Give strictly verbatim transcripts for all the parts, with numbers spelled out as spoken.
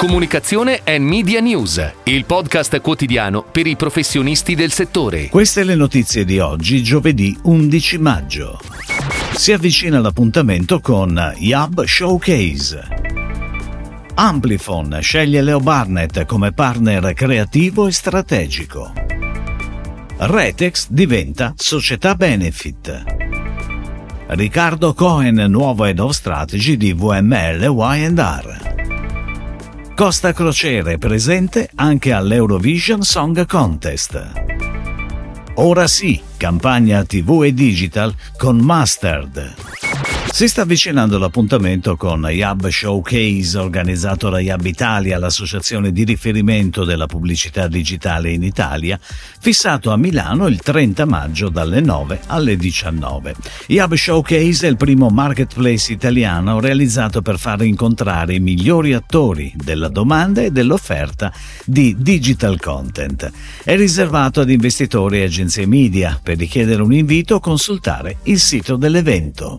Comunicazione e Media News, il podcast quotidiano per i professionisti del settore. Queste le notizie di oggi, giovedì undici maggio. Si avvicina l'appuntamento con I A B Showcase. Amplifon sceglie Leo Burnett come partner creativo e strategico. Retex diventa società benefit. Riccardo Cohen, nuovo Head of Strategy di V M L Y and R. Costa Crociere presente anche all'Eurovision Song Contest. Ora sì, campagna tivù e digital con Mustard. Si sta avvicinando l'appuntamento con I A B Showcase, organizzato da I A B Italia, l'associazione di riferimento della pubblicità digitale in Italia, fissato a Milano il trenta maggio dalle nove alle diciannove. I A B Showcase è il primo marketplace italiano realizzato per far incontrare i migliori attori della domanda e dell'offerta di digital content. È riservato ad investitori e agenzie media. Per richiedere un invito, consultare il sito dell'evento.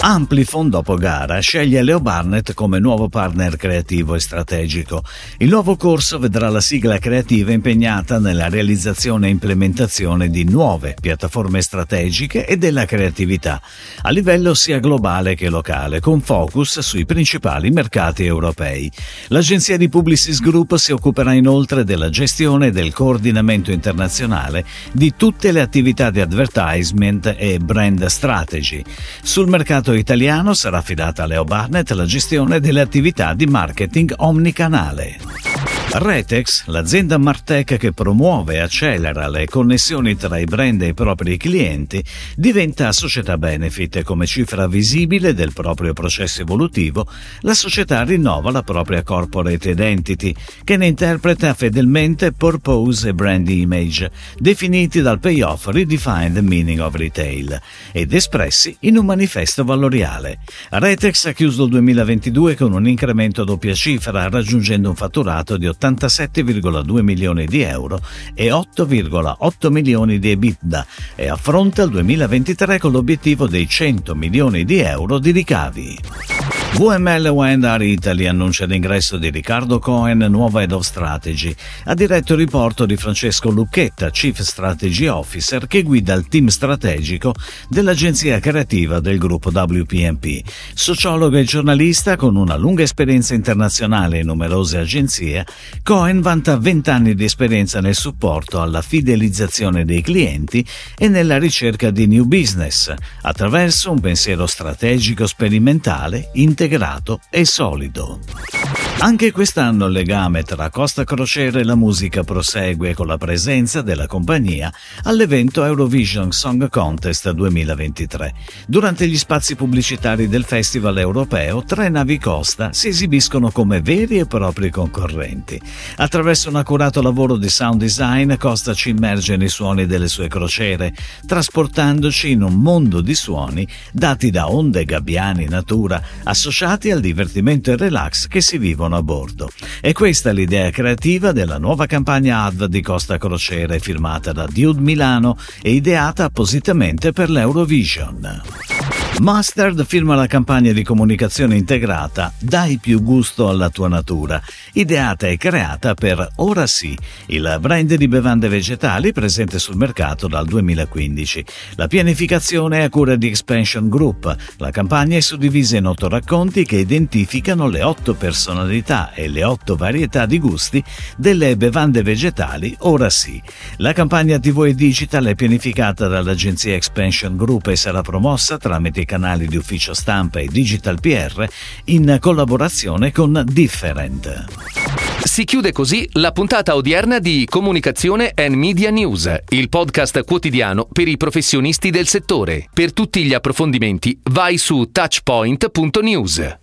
Amplifon dopo gara sceglie Leo Burnett come nuovo partner creativo e strategico. Il nuovo corso vedrà la sigla creativa impegnata nella realizzazione e implementazione di nuove piattaforme strategiche e della creatività a livello sia globale che locale, con focus sui principali mercati europei. L'agenzia di Publicis Group si occuperà inoltre della gestione e del coordinamento internazionale di tutte le attività di advertisement e brand strategy. Sul mercato italiano sarà affidata a Leo Burnett la gestione delle attività di marketing omnicanale. Retex, l'azienda Martech che promuove e accelera le connessioni tra i brand e i propri clienti, diventa società benefit. Come cifra visibile del proprio processo evolutivo, la società rinnova la propria corporate identity, che ne interpreta fedelmente purpose e brand image, definiti dal payoff Redefined Meaning of Retail ed espressi in un manifesto valoriale. Retex ha chiuso il duemilaventidue con un incremento a doppia cifra, raggiungendo un fatturato di ottantasette virgola due milioni di euro e otto virgola otto milioni di EBITDA, e affronta il duemilaventitré con l'obiettivo dei cento milioni di euro di ricavi. V M L Y and R Italia annuncia l'ingresso di Riccardo Cohen, nuova Head of Strategy, a diretto riporto di Francesco Lucchetta, Chief Strategy Officer, che guida il team strategico dell'agenzia creativa del gruppo W P M P. Sociologo e giornalista con una lunga esperienza internazionale in numerose agenzie, Cohen vanta vent'anni di esperienza nel supporto alla fidelizzazione dei clienti e nella ricerca di new business, attraverso un pensiero strategico sperimentale, integrato e solido. Anche quest'anno il legame tra Costa Crociere e la musica prosegue con la presenza della compagnia all'evento Eurovision Song Contest duemilaventitré. Durante gli spazi pubblicitari del festival europeo, tre navi Costa si esibiscono come veri e propri concorrenti. Attraverso un accurato lavoro di sound design, Costa ci immerge nei suoni delle sue crociere, trasportandoci in un mondo di suoni dati da onde, gabbiani, natura, associati al divertimento e relax che si vivono a bordo. E questa è l'idea creativa della nuova campagna ad di Costa Crociere, firmata da D U D Milano e ideata appositamente per l'Eurovision. Mustard firma la campagna di comunicazione integrata Dai più gusto alla tua natura, ideata e creata per Ora Sì, il brand di bevande vegetali presente sul mercato dal duemilaquindici. La pianificazione è a cura di Expansion Group. La campagna è suddivisa in otto racconti che identificano le otto personalità e le otto varietà di gusti delle bevande vegetali Ora Sì. La campagna tivù e digital è pianificata dall'agenzia Expansion Group e sarà promossa tramite canali di ufficio stampa e digital P R in collaborazione con Different. Si chiude così la puntata odierna di Comunicazione and Media News, il podcast quotidiano per i professionisti del settore. Per tutti gli approfondimenti vai su touchpoint punto news.